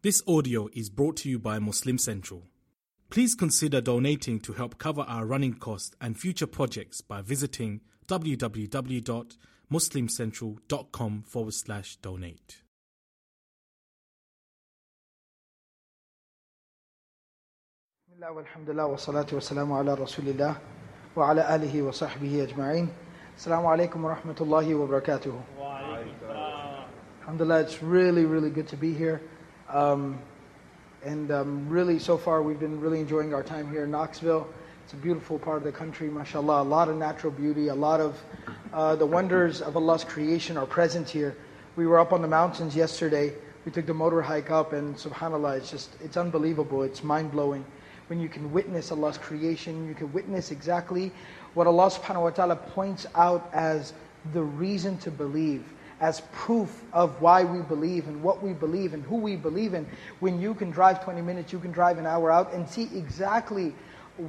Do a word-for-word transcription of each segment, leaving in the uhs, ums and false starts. This audio is brought to you by Muslim Central. Please consider donating to help cover our running costs and future projects by visiting www.muslimcentral.com forward slash donate. Bismillah walhamdulillah wa salatu wa salamu ala rasulillah wa ala alihi wa sahbihi ajma'in. Assalamu alaikum wa rahmatullahi wa barakatuhu. Wa alaikum. Alhamdulillah, it's really, really good to be here. Um, and um, really, so far, we've been really enjoying our time here in Knoxville. It's a beautiful part of the country, mashallah. A lot of natural beauty, a lot of uh, the wonders of Allah's creation are present here. We were up on the mountains yesterday. We took the motor hike up, and subhanAllah, it's just, it's unbelievable. It's mind-blowing. When you can witness Allah's creation, you can witness exactly what Allah subhanahu wa ta'ala points out as the reason to believe, as proof of why we believe and what we believe and who we believe in. When you can drive twenty minutes, you can drive an hour out and see exactly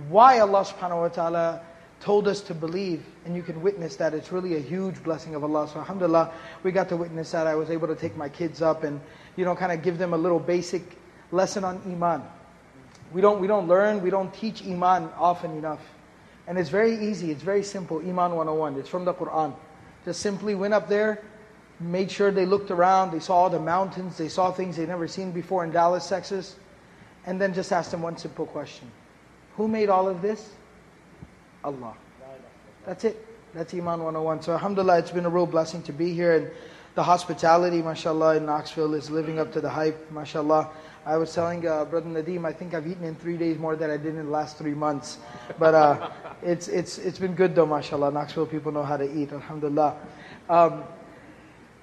why Allah subhanahu wa ta'ala told us to believe, and you can witness that. It's really a huge blessing of Allah. So alhamdulillah, we got to witness that. I was able to take my kids up and, you know, kind of give them a little basic lesson on Iman. We don't, we don't learn, we don't teach Iman often enough. And it's very easy, it's very simple, Iman one oh one, it's from the Qur'an. Just simply went up there, made sure they looked around, they saw all the mountains, they saw things they'd never seen before in Dallas, Texas, and then just asked them one simple question. Who made all of this? Allah. That's it. That's Iman one oh one. So alhamdulillah, it's been a real blessing to be here, and the hospitality, mashallah, in Knoxville is living up to the hype, mashallah. I was telling uh, Brother Nadeem, I think I've eaten in three days more than I did in the last three months. But uh, it's it's it's been good though, mashallah. Knoxville people know how to eat, alhamdulillah. Um,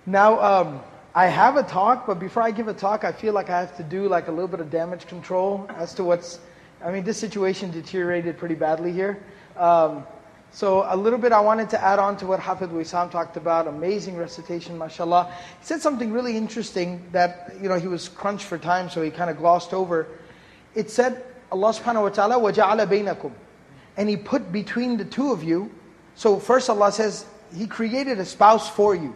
now, um, I have a talk, but before I give a talk, I feel like I have to do like a little bit of damage control as to what's... I mean, this situation deteriorated pretty badly here. Um, so a little bit I wanted to add on to what Hafidh Wisam talked about. Amazing recitation, mashallah. He said something really interesting that, you know, he was crunched for time, so he kind of glossed over. It said, Allah subhanahu wa ta'ala, وَجَعَلَ بَيْنَكُمْ. And He put between the two of you. So first Allah says, He created a spouse for you.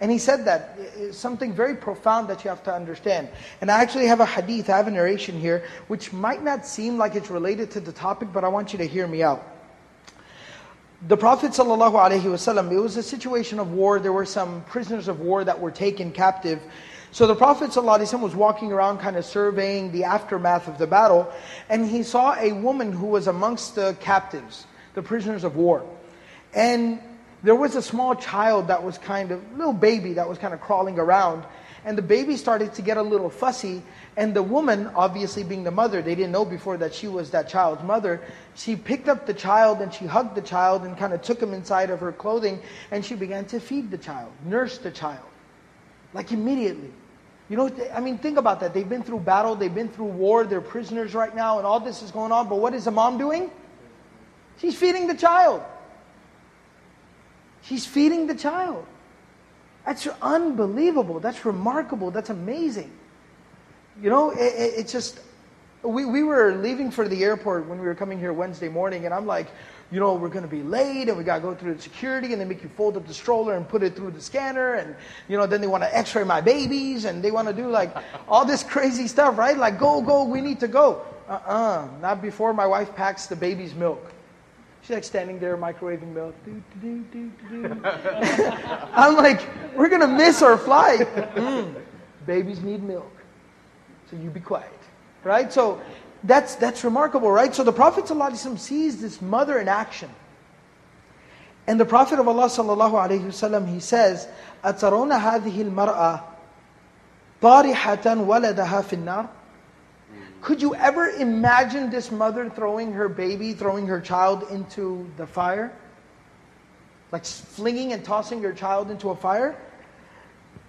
And He said that, it's something very profound that you have to understand. And I actually have a hadith, I have a narration here, which might not seem like it's related to the topic, but I want you to hear me out. The Prophet ﷺ, it was a situation of war. There were some prisoners of war that were taken captive. So the Prophet ﷺ was walking around kind of surveying the aftermath of the battle, and he saw a woman who was amongst the captives, the prisoners of war. And there was a small child that was kind of, little baby that was kind of crawling around, and the baby started to get a little fussy, and the woman, obviously being the mother, they didn't know before that she was that child's mother, she picked up the child and she hugged the child and kind of took him inside of her clothing, and she began to feed the child, nurse the child, like immediately. You know, I mean, think about that. They've been through battle, they've been through war, they're prisoners right now, and all this is going on, but what is the mom doing? She's feeding the child. She's feeding the child. That's unbelievable. That's remarkable. That's amazing. You know, it, it, it's just, we, we were leaving for the airport when we were coming here Wednesday morning, and I'm like, you know, we're going to be late, and we got to go through the security, and they make you fold up the stroller and put it through the scanner, and, you know, then they want to x-ray my babies, and they want to do, like, all this crazy stuff, right? Like, go, go, we need to go. Uh-uh, not before my wife packs the baby's milk. She's like standing there microwaving milk. Do, do, do, do, do. I'm like, we're going to miss our flight. Mm. Babies need milk. So you be quiet. Right? So that's that's remarkable, right? So the Prophet ﷺ sees this mother in action. And the Prophet of Allah ﷺ, he says, أَتَرَوْنَ هَذِهِ الْمَرْأَةِ طَارِحَةً وَلَدَهَا فِي النَّارِ. Could you ever imagine this mother throwing her baby, throwing her child into the fire? Like flinging and tossing your child into a fire?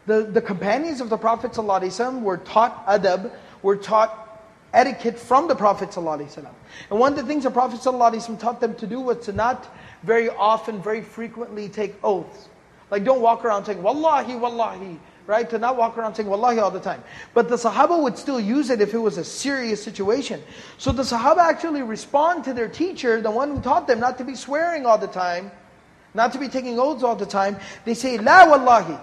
The, the companions of the Prophet ﷺ were taught adab, were taught etiquette from the Prophet ﷺ. And one of the things the Prophet ﷺ taught them to do was to not very often, very frequently take oaths. Like don't walk around saying, Wallahi, Wallahi. Right? To not walk around saying Wallahi all the time. But the Sahaba would still use it if it was a serious situation. So the Sahaba actually respond to their teacher, the one who taught them not to be swearing all the time, not to be taking oaths all the time. They say, La Wallahi.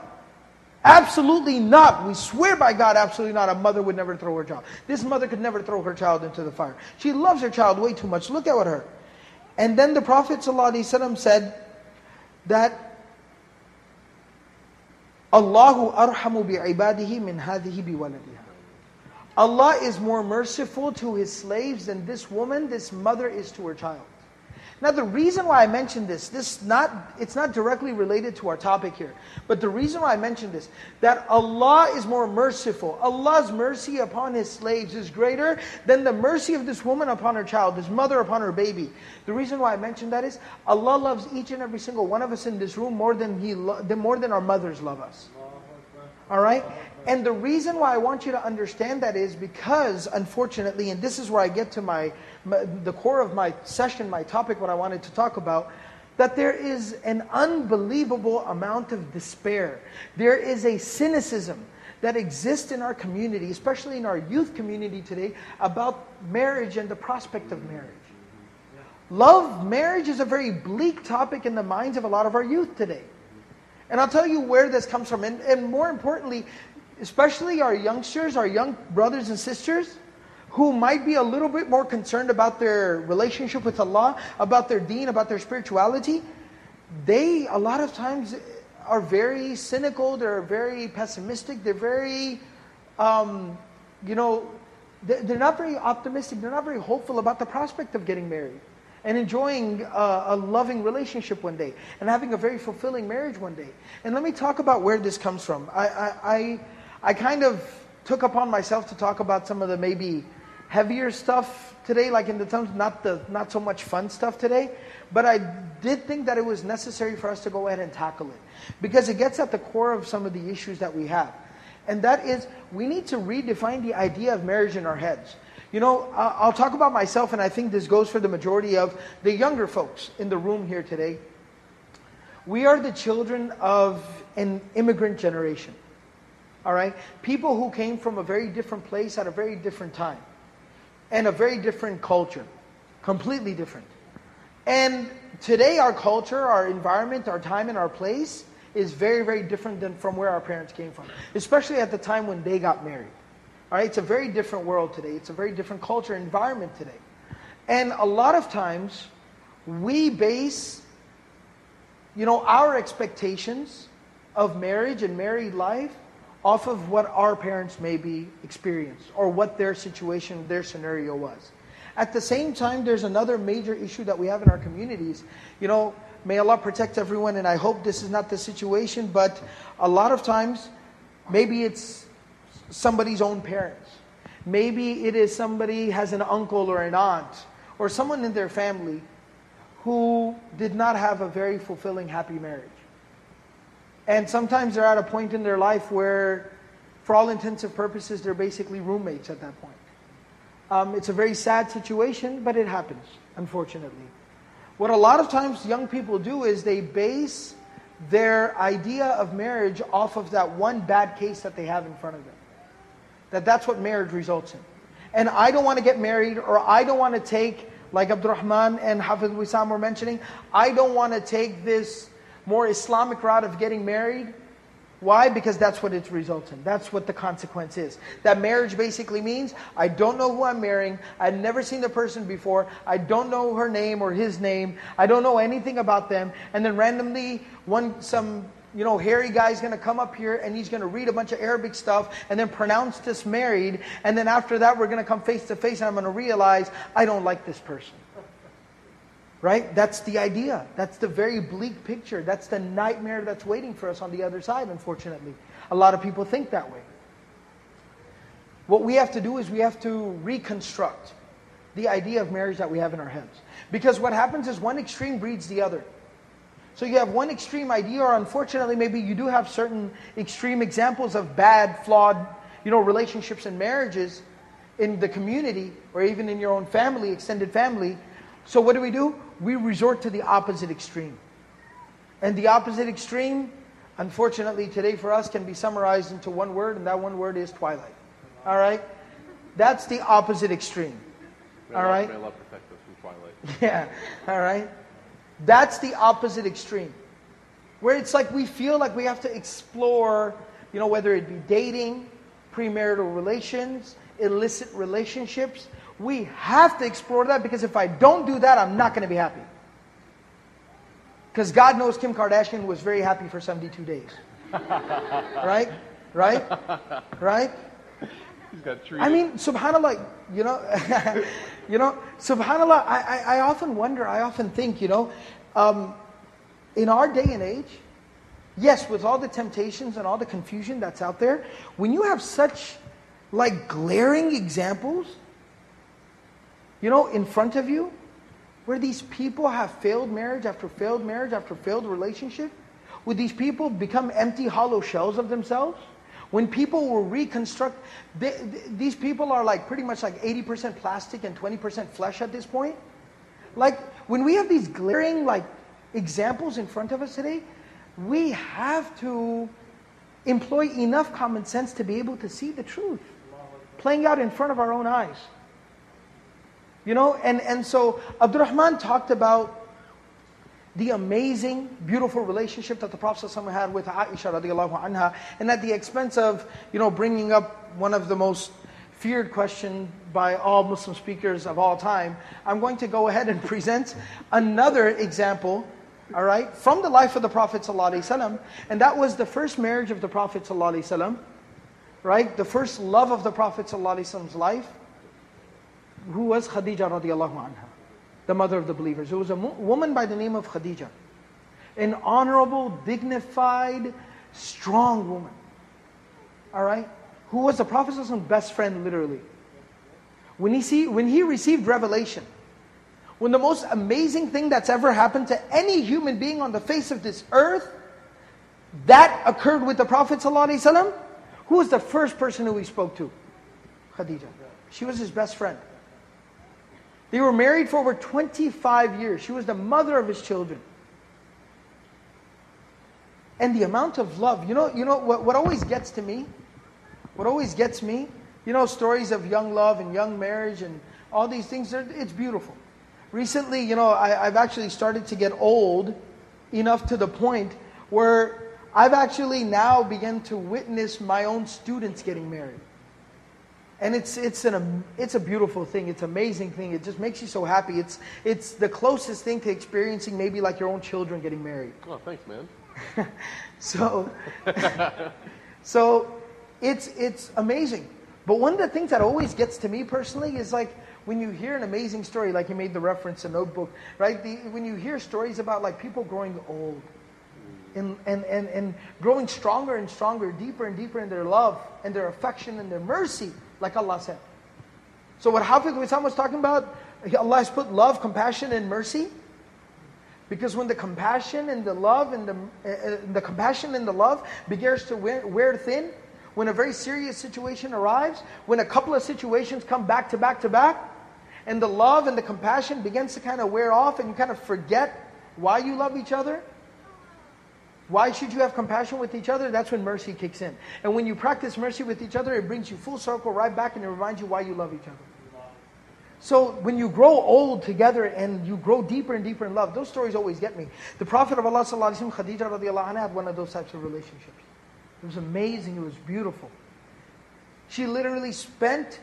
Absolutely not. We swear by God, absolutely not. A mother would never throw her child. This mother could never throw her child into the fire. She loves her child way too much. Look at what her. And then the Prophet ﷺ said that Allahu arhamu bi ibadihi min hadhihi bi waladiha. Allah is more merciful to His slaves than this woman, this mother is to her child. Now the reason why I mentioned this, this not it's not directly related to our topic here, but the reason why I mentioned this, that Allah is more merciful. Allah's mercy upon His slaves is greater than the mercy of this woman upon her child, this mother upon her baby. The reason why I mentioned that is, Allah loves each and every single one of us in this room more than He lo- more than our mothers love us. All right? And the reason why I want you to understand that is because, unfortunately, and this is where I get to my, my the core of my session, my topic, what I wanted to talk about, that there is an unbelievable amount of despair. There is a cynicism that exists in our community, especially in our youth community today, about marriage and the prospect of marriage. Love, marriage is a very bleak topic in the minds of a lot of our youth today. And I'll tell you where this comes from. And, and more importantly, especially our youngsters, our young brothers and sisters, who might be a little bit more concerned about their relationship with Allah, about their deen, about their spirituality, they a lot of times are very cynical, they're very pessimistic, they're very, um, you know, they're not very optimistic, they're not very hopeful about the prospect of getting married and enjoying a, a loving relationship one day and having a very fulfilling marriage one day. And let me talk about where this comes from. I... I, I I kind of took upon myself to talk about some of the maybe heavier stuff today, like in the terms, not the not so much fun stuff today, but I did think that it was necessary for us to go ahead and tackle it, because it gets at the core of some of the issues that we have. And that is, we need to redefine the idea of marriage in our heads. You know, I'll talk about myself, and I think this goes for the majority of the younger folks in the room here today. We are the children of an immigrant generation. All right, people who came from a very different place at a very different time and a very different culture, completely different. And today our culture, our environment, our time and our place is very, very different than from where our parents came from, especially at the time when they got married. All right, it's a very different world today. It's a very different culture, environment today. And a lot of times we base, you know, our expectations of marriage and married life off of what our parents maybe experienced or what their situation, their scenario was. At the same time, there's another major issue that we have in our communities. You know, may Allah protect everyone, and I hope this is not the situation, but a lot of times, maybe it's somebody's own parents. Maybe it is somebody has an uncle or an aunt or someone in their family who did not have a very fulfilling, happy marriage. And sometimes they're at a point in their life where, for all intents and purposes, they're basically roommates at that point. Um, it's a very sad situation, but it happens, unfortunately. What a lot of times young people do is they base their idea of marriage off of that one bad case that they have in front of them. That that's what marriage results in. And I don't want to get married, or I don't want to take, like Abdurrahman and Hafidh Wisam were mentioning, I don't want to take this more Islamic route of getting married. Why? Because that's what it results in. That's what the consequence is. That marriage basically means, I don't know who I'm marrying, I've never seen the person before, I don't know her name or his name, I don't know anything about them, and then randomly, one some you know hairy guy's going to come up here and he's going to read a bunch of Arabic stuff and then pronounce this married, and then after that we're going to come face to face and I'm going to realize, I don't like this person. Right? That's the idea. That's the very bleak picture. That's the nightmare that's waiting for us on the other side, unfortunately. A lot of people think that way. What we have to do is we have to reconstruct the idea of marriage that we have in our heads. Because what happens is one extreme breeds the other. So you have one extreme idea, or unfortunately maybe you do have certain extreme examples of bad, flawed, you know, relationships and marriages in the community, or even in your own family, extended family. So what do we do? We resort to the opposite extreme. And the opposite extreme, unfortunately today for us, can be summarized into one word, and that one word is twilight. All right? That's the opposite extreme. All right? May Allah protect us from twilight. Yeah, all right? That's the opposite extreme. Where it's like we feel like we have to explore You know, whether it be dating, premarital relations, illicit relationships, we have to explore that, because if I don't do that, I'm not going to be happy. Because God knows Kim Kardashian was very happy for seventy-two days. Right? Right? Right? He's got treated. I mean, subhanAllah, you know, you know, subhanAllah, I, I, I often wonder, I often think, you know, um, in our day and age, yes, with all the temptations and all the confusion that's out there, when you have such like glaring examples, you know, in front of you, where these people have failed marriage after failed marriage after failed relationship, would these people become empty, hollow shells of themselves? When people will reconstruct, they, these people are like pretty much like eighty percent plastic and twenty percent flesh at this point. Like when we have these glaring like examples in front of us today, we have to employ enough common sense to be able to see the truth playing out in front of our own eyes. You know, and, and so Abdurrahman talked about the amazing, beautiful relationship that the Prophet ﷺ had with Aisha radiallahu anha, and at the expense of, you know, bringing up one of the most feared question by all Muslim speakers of all time, I'm going to go ahead and present another example, all right, from the life of the Prophet ﷺ, and that was the first marriage of the Prophet ﷺ, right? The first love of the Prophet ﷺ's life, who was Khadija radiallahu anha, the mother of the believers. It was a woman by the name of Khadija, an honorable, dignified, strong woman, all right, who was the Prophet's best friend, literally. When he, see, when he received revelation, when the most amazing thing that's ever happened to any human being on the face of this earth, that occurred with the Prophet ﷺ, who was the first person who he spoke to? Khadija. She was his best friend. They were married for over twenty-five years. She was the mother of his children. And the amount of love, you know, you know what, what always gets to me, what always gets me, you know, stories of young love and young marriage and all these things, it's beautiful. Recently, you know, I, I've actually started to get old enough to the point where I've actually now begun to witness my own students getting married. And it's it's an it's a beautiful thing. It's an amazing thing. It just makes you so happy. It's it's the closest thing to experiencing maybe like your own children getting married. Oh, thanks, man. so, so it's it's amazing. But one of the things that always gets to me personally is like when you hear an amazing story, like you made the reference to Notebook, right? The, when you hear stories about like people growing old, and and and and growing stronger and stronger, deeper and deeper in their love and their affection and their mercy. Like Allah said. So what Hafidh Wisam was talking about, Allah has put love, compassion, and mercy. Because when the compassion and the love and the uh, the compassion and the love begins to wear, wear thin, when a very serious situation arrives, when a couple of situations come back to back to back, and the love and the compassion begins to kind of wear off, and you kind of forget why you love each other. Why should you have compassion with each other? That's when mercy kicks in. And when you practice mercy with each other, it brings you full circle right back and it reminds you why you love each other. So when you grow old together and you grow deeper and deeper in love, those stories always get me. The Prophet of Allah sallallahu alaihi wasallam, Khadija radiallahu anha, had one of those types of relationships. It was amazing, it was beautiful. She literally spent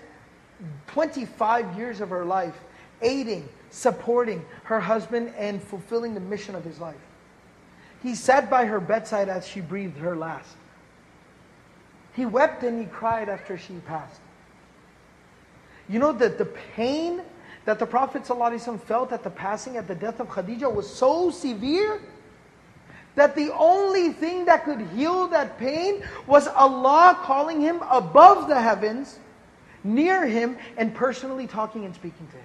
twenty-five years of her life aiding, supporting her husband and fulfilling the mission of his life. He sat by her bedside as she breathed her last. He wept and he cried after she passed. You know that the pain that the Prophet ﷺ felt at the passing, at the death of Khadija was so severe that the only thing that could heal that pain was Allah calling him above the heavens, near him, and personally talking and speaking to him.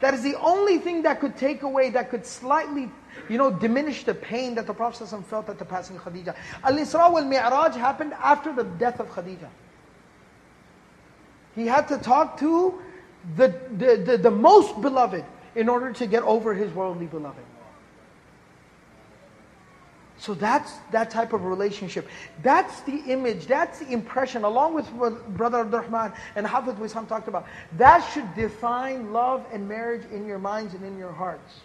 That is the only thing that could take away, that could slightly, you know, diminish the pain that the Prophet ﷺ felt at the passing of Khadija. Al-Isra wal Miraaj happened after the death of Khadija. He had to talk to the, the, the, the most beloved in order to get over his worldly beloved. So that's that type of relationship. That's the image, that's the impression, along with what Brother Abdurrahman and Hafidh Wisam talked about. That should define love and marriage in your minds and in your hearts.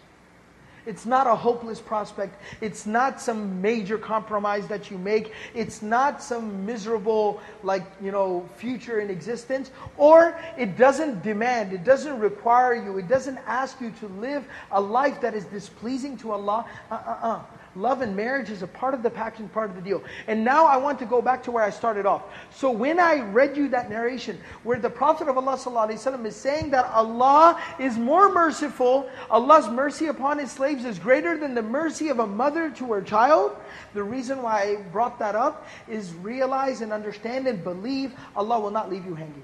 It's not a hopeless prospect. It's not some major compromise that you make. It's not some miserable, like, you know, future in existence. Or it doesn't demand, it doesn't require you, it doesn't ask you to live a life that is displeasing to Allah. Uh-uh-uh. Love and marriage is a part of the package and part of the deal. And now I want to go back to where I started off. So when I read you that narration where the Prophet of Allah ﷺ is saying that Allah is more merciful, Allah's mercy upon His slaves is greater than the mercy of a mother to her child, the reason why I brought that up is realize and understand and believe Allah will not leave you hanging.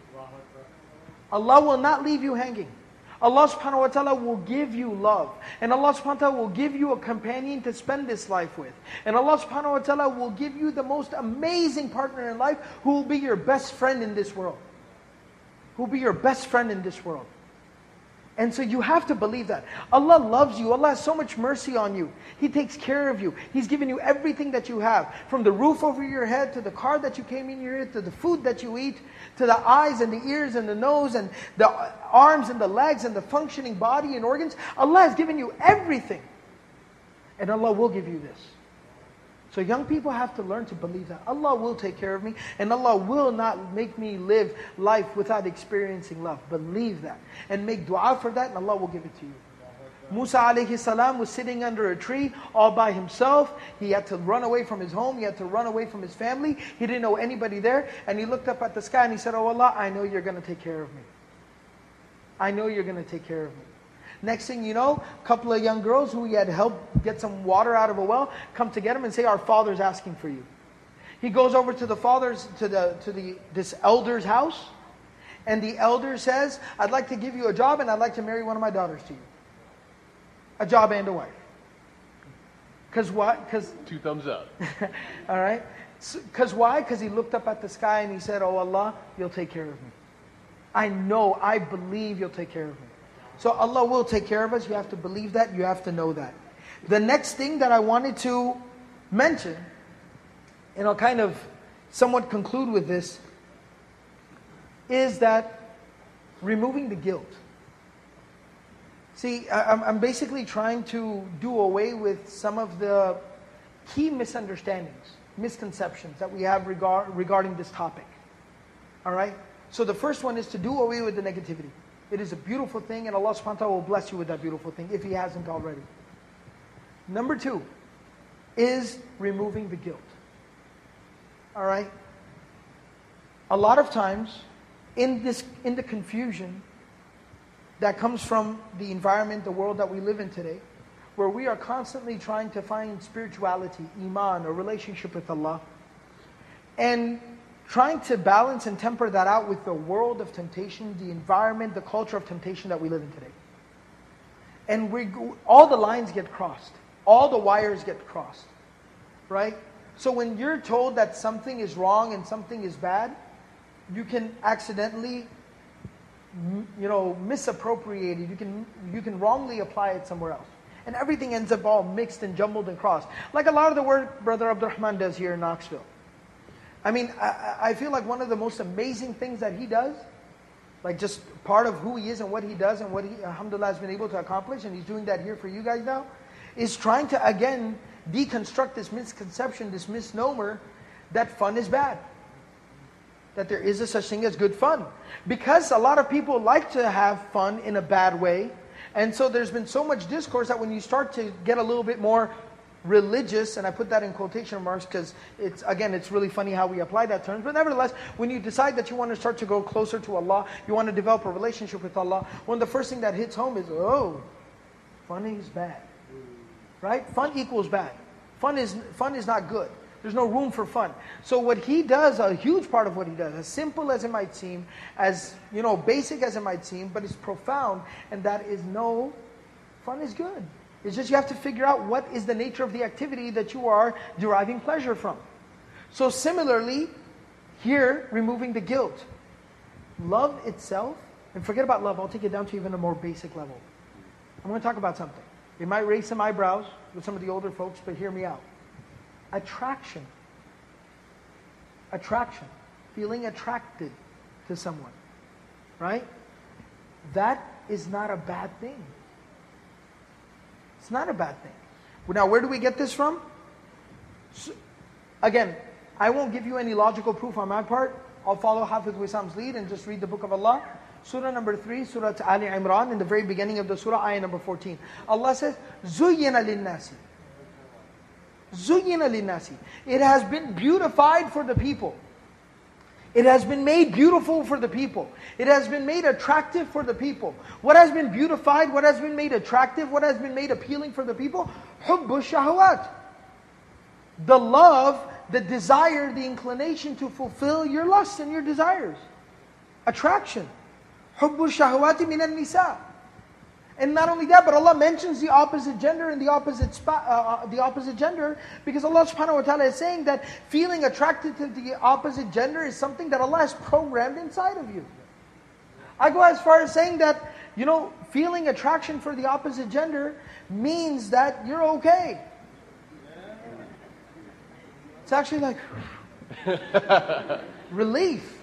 Allah will not leave you hanging. Allah subhanahu wa ta'ala will give you love. And Allah subhanahu wa ta'ala will give you a companion to spend this life with. And Allah subhanahu wa ta'ala will give you the most amazing partner in life who will be your best friend in this world. Who will be your best friend in this world. And so you have to believe that. Allah loves you. Allah has so much mercy on you. He takes care of you. He's given you everything that you have. From the roof over your head, to the car that you came in your ear, to the food that you eat, to the eyes and the ears and the nose and the arms and the legs and the functioning body and organs. Allah has given you everything. And Allah will give you this. So young people have to learn to believe that. Allah will take care of me and Allah will not make me live life without experiencing love. Believe that. And make dua for that and Allah will give it to you. Musa alayhi salam was sitting under a tree all by himself. He had to run away from his home. He had to run away from his family. He didn't know anybody there. And he looked up at the sky and he said, "Oh Allah, I know you're going to take care of me. I know you're going to take care of me." Next thing you know, a couple of young girls who he had helped get some water out of a well come to get him and say, "Our father's asking for you." He goes over to the father's, to the to the this elder's house, and the elder says, "I'd like to give you a job and I'd like to marry one of my daughters to you. A job and a wife." Because what? Because two thumbs up. All right. Because so, why? Because he looked up at the sky and he said, "Oh Allah, you'll take care of me. I know, I believe you'll take care of me." So Allah will take care of us. You have to believe that. You have to know that. The next thing that I wanted to mention, and I'll kind of somewhat conclude with this, is that removing the guilt. See, I'm basically trying to do away with some of the key misunderstandings, misconceptions that we have regard, regarding this topic. All right? So the first one is to do away with the negativity. It is a beautiful thing and Allah subhanahu wa ta'ala will bless you with that beautiful thing if He hasn't already. Number two is removing the guilt. All right? A lot of times in this in the confusion that comes from the environment, the world that we live in today, where we are constantly trying to find spirituality, iman, a relationship with Allah, and trying to balance and temper that out with the world of temptation, the environment, the culture of temptation that we live in today. And we all the lines get crossed. All the wires get crossed. Right? So when you're told that something is wrong and something is bad, you can accidentally, you know, misappropriate it. You can, you can wrongly apply it somewhere else. And everything ends up all mixed and jumbled and crossed. Like a lot of the work Brother Abdurrahman does here in Knoxville. I mean, I, I feel like one of the most amazing things that he does, like just part of who he is and what he does and what he, alhamdulillah, has been able to accomplish, and he's doing that here for you guys now, is trying to, again, deconstruct this misconception, this misnomer, that fun is bad. That there is a such thing as good fun. Because a lot of people like to have fun in a bad way, and so there's been so much discourse that when you start to get a little bit more religious, and I put that in quotation marks because it's, again, it's really funny how we apply that term. But nevertheless, when you decide that you want to start to go closer to Allah, you want to develop a relationship with Allah, one of the first thing that hits home is, oh, fun is bad. Right? Fun equals bad. Fun is, fun is not good. There's no room for fun. So what he does, a huge part of what he does, as simple as it might seem, as, you know, basic as it might seem, but it's profound, and that is, no, fun is good. It's just you have to figure out what is the nature of the activity that you are deriving pleasure from. So similarly, here, removing the guilt. Love itself, and forget about love, I'll take it down to even a more basic level. I'm going to talk about something. It might raise some eyebrows with some of the older folks, but hear me out. Attraction. Attraction. Feeling attracted to someone. Right? That is not a bad thing. It's not a bad thing. Now, where do we get this from? So, again, I won't give you any logical proof on my part. I'll follow Hafidh Wisam's lead and just read the book of Allah. Surah number three, Surah Ali Imran, in the very beginning of the surah, ayah number fourteen. Allah says, Zuyyina lil-nasi. Zuyyina lil-nasi. It has been beautified for the people. It has been made beautiful for the people. It has been made attractive for the people. What has been beautified, what has been made attractive, what has been made appealing for the people? Hubbu shahawat. The love, the desire, the inclination to fulfill your lusts and your desires. Attraction. Hubbu shahawati minan nisa. And not only that, but Allah mentions the opposite gender and the opposite uh, the opposite gender, because Allah subhanahu wa ta'ala is saying that feeling attracted to the opposite gender is something that Allah has programmed inside of you. I go as far as saying that, you know, feeling attraction for the opposite gender means that you're okay. It's actually like relief.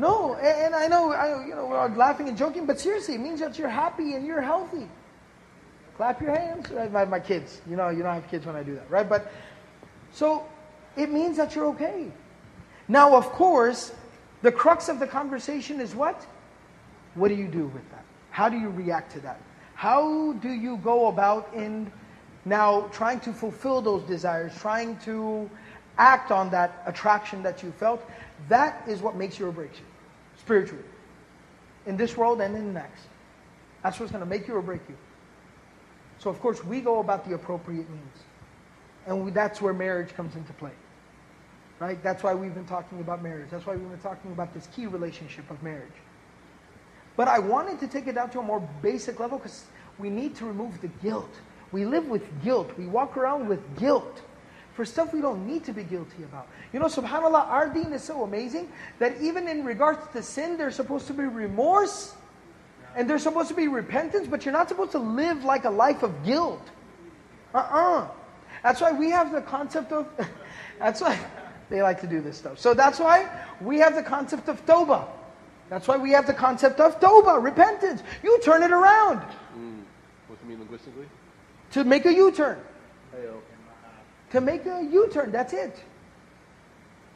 No, and I know, I, you know, we're laughing and joking, but seriously, it means that you're happy and you're healthy. Clap your hands, right? My, my kids, you know, you don't have kids when I do that, right? But, so, it means that you're okay. Now, of course, the crux of the conversation is what? What do you do with that? How do you react to that? How do you go about in, now, trying to fulfill those desires, trying to act on that attraction that you felt? That is what makes you or breaks you, spiritually. In this world and in the next. That's what's going to make you or break you. So of course we go about the appropriate means. And we, that's where marriage comes into play. Right? That's why we've been talking about marriage. That's why we've been talking about this key relationship of marriage. But I wanted to take it down to a more basic level because we need to remove the guilt. We live with guilt. We walk around with guilt. For stuff we don't need to be guilty about. You know, subhanAllah, our deen is so amazing that even in regards to sin, there's supposed to be remorse and there's supposed to be repentance, but you're not supposed to live like a life of guilt. Uh-uh. That's why we have the concept of, that's why they like to do this stuff. So that's why we have the concept of tawbah. That's why we have the concept of tawbah, repentance. You turn it around. Mm. What do you mean linguistically? To make a U-turn. Hey-oh. To make a U-turn, that's it.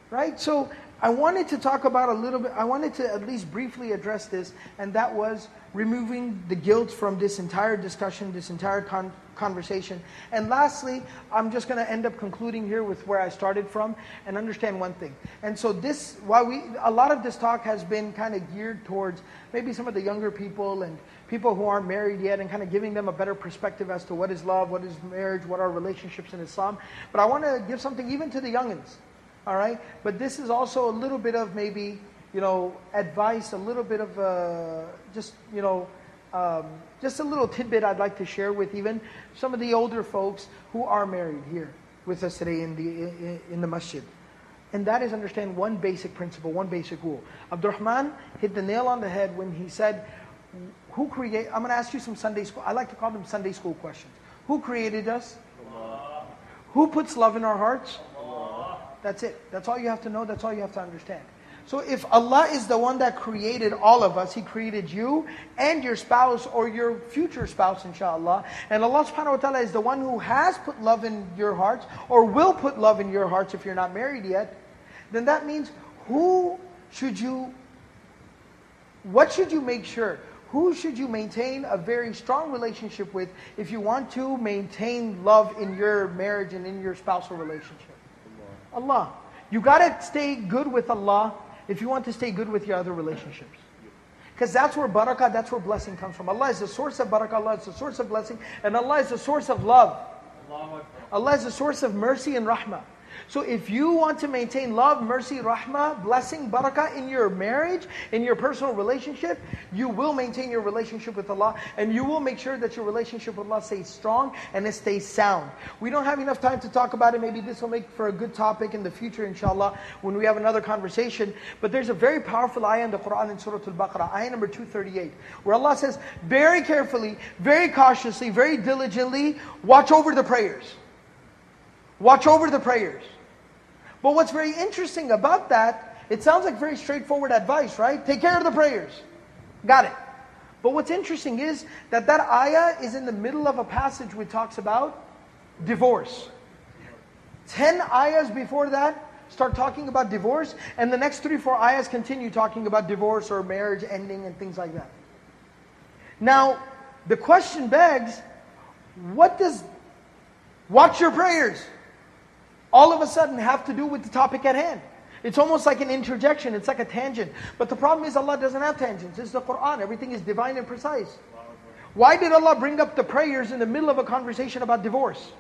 Right? So I wanted to talk about a little bit, I wanted to at least briefly address this, and that was removing the guilt from this entire discussion, this entire con conversation. And lastly, I'm just going to end up concluding here with where I started from, and understand one thing. And so this, while we, a lot of this talk has been kind of geared towards maybe some of the younger people, and people who aren't married yet, and kind of giving them a better perspective as to what is love, what is marriage, what are relationships in Islam. But I want to give something even to the youngins, all right? But this is also a little bit of maybe, you know, advice, a little bit of uh, just, you know, um, just a little tidbit I'd like to share with even some of the older folks who are married here with us today in the, in the masjid. And that is understand one basic principle, one basic rule. Abdurrahman hit the nail on the head when he said, Who create? I'm going to ask you some Sunday school. I like to call them Sunday school questions. Who created us? Allah. Who puts love in our hearts? Allah. That's it. That's all you have to know. That's all you have to understand. So if Allah is the one that created all of us, He created you and your spouse or your future spouse, inshallah. And Allah subhanahu wa ta'ala is the one who has put love in your hearts or will put love in your hearts if you're not married yet. Then that means who should you, what should you make sure? Who should you maintain a very strong relationship with if you want to maintain love in your marriage and in your spousal relationship? Allah. Allah. You got to stay good with Allah if you want to stay good with your other relationships. Because that's where barakah, that's where blessing comes from. Allah is the source of barakah, Allah is the source of blessing, and Allah is the source of love. Allah is the source of mercy and rahmah. So if you want to maintain love, mercy, rahmah, blessing, barakah in your marriage, in your personal relationship, you will maintain your relationship with Allah, and you will make sure that your relationship with Allah stays strong and it stays sound. We don't have enough time to talk about it. Maybe this will make for a good topic in the future, inshallah, when we have another conversation. But there's a very powerful ayah in the Quran in Surah Al-Baqarah, ayah number two thirty-eight, where Allah says, very carefully, very cautiously, very diligently, watch over the prayers. Watch over the prayers. But what's very interesting about that, it sounds like very straightforward advice, right? Take care of the prayers. Got it. But what's interesting is that that ayah is in the middle of a passage which talks about divorce. Ten ayahs before that start talking about divorce, and the next three, four ayahs continue talking about divorce or marriage ending and things like that. Now, the question begs, what does watch your prayers all of a sudden have to do with the topic at hand? It's almost like an interjection, it's like a tangent. But the problem is Allah doesn't have tangents, it's the Qur'an, everything is divine and precise. Why did Allah bring up the prayers in the middle of a conversation about divorce?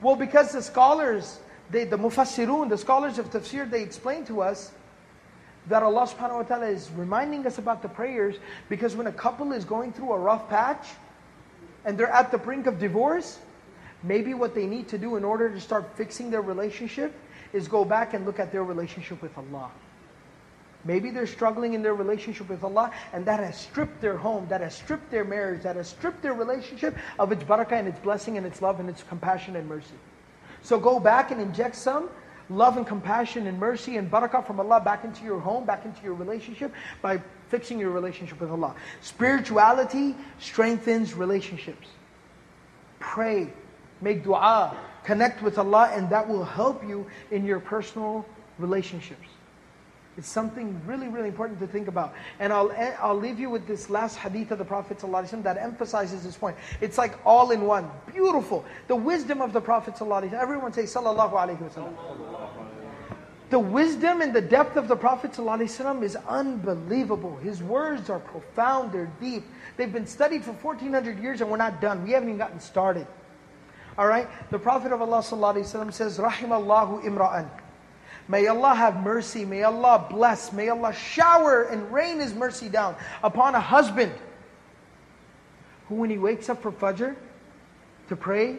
Well, because the scholars, they, the Mufassiroon, the scholars of tafsir, they explain to us that Allah subhanahu wa ta'ala is reminding us about the prayers because when a couple is going through a rough patch and they're at the brink of divorce, maybe what they need to do in order to start fixing their relationship is go back and look at their relationship with Allah. Maybe they're struggling in their relationship with Allah and that has stripped their home, that has stripped their marriage, that has stripped their relationship of its barakah and its blessing and its love and its compassion and mercy. So go back and inject some love and compassion and mercy and barakah from Allah back into your home, back into your relationship by fixing your relationship with Allah. Spirituality strengthens relationships. Pray, make dua, connect with Allah, and that will help you in your personal relationships. It's something really, really important to think about. And I'll, I'll leave you with this last hadith of the Prophet ﷺ that emphasizes this point. It's like all in one. Beautiful. The wisdom of the Prophet ﷺ. Everyone say Sallallahu Alaihi Wasallam. The wisdom and the depth of the Prophet ﷺ is unbelievable. His words are profound, they're deep. They've been studied for fourteen hundred years and we're not done. We haven't even gotten started. Alright? The Prophet of Allah ﷺ says, Rahimallahu imra'an. May Allah have mercy, may Allah bless, may Allah shower and rain His mercy down upon a husband who when he wakes up for fajr to pray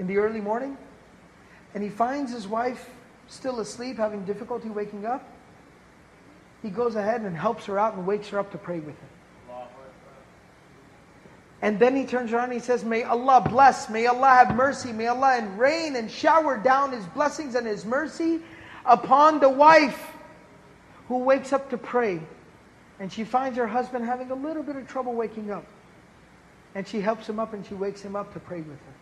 in the early morning and he finds his wife still asleep, having difficulty waking up, he goes ahead and helps her out and wakes her up to pray with him. And then he turns around and he says, may Allah bless, may Allah have mercy, may Allah and rain and shower down His blessings and His mercy upon the wife who wakes up to pray and she finds her husband having a little bit of trouble waking up and she helps him up and she wakes him up to pray with her.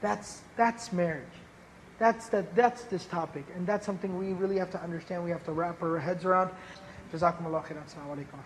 That's that's marriage. That's that that's this topic, and that's something we really have to understand, we have to wrap our heads around. Jazakumullah khairan. Assalamu alaikum.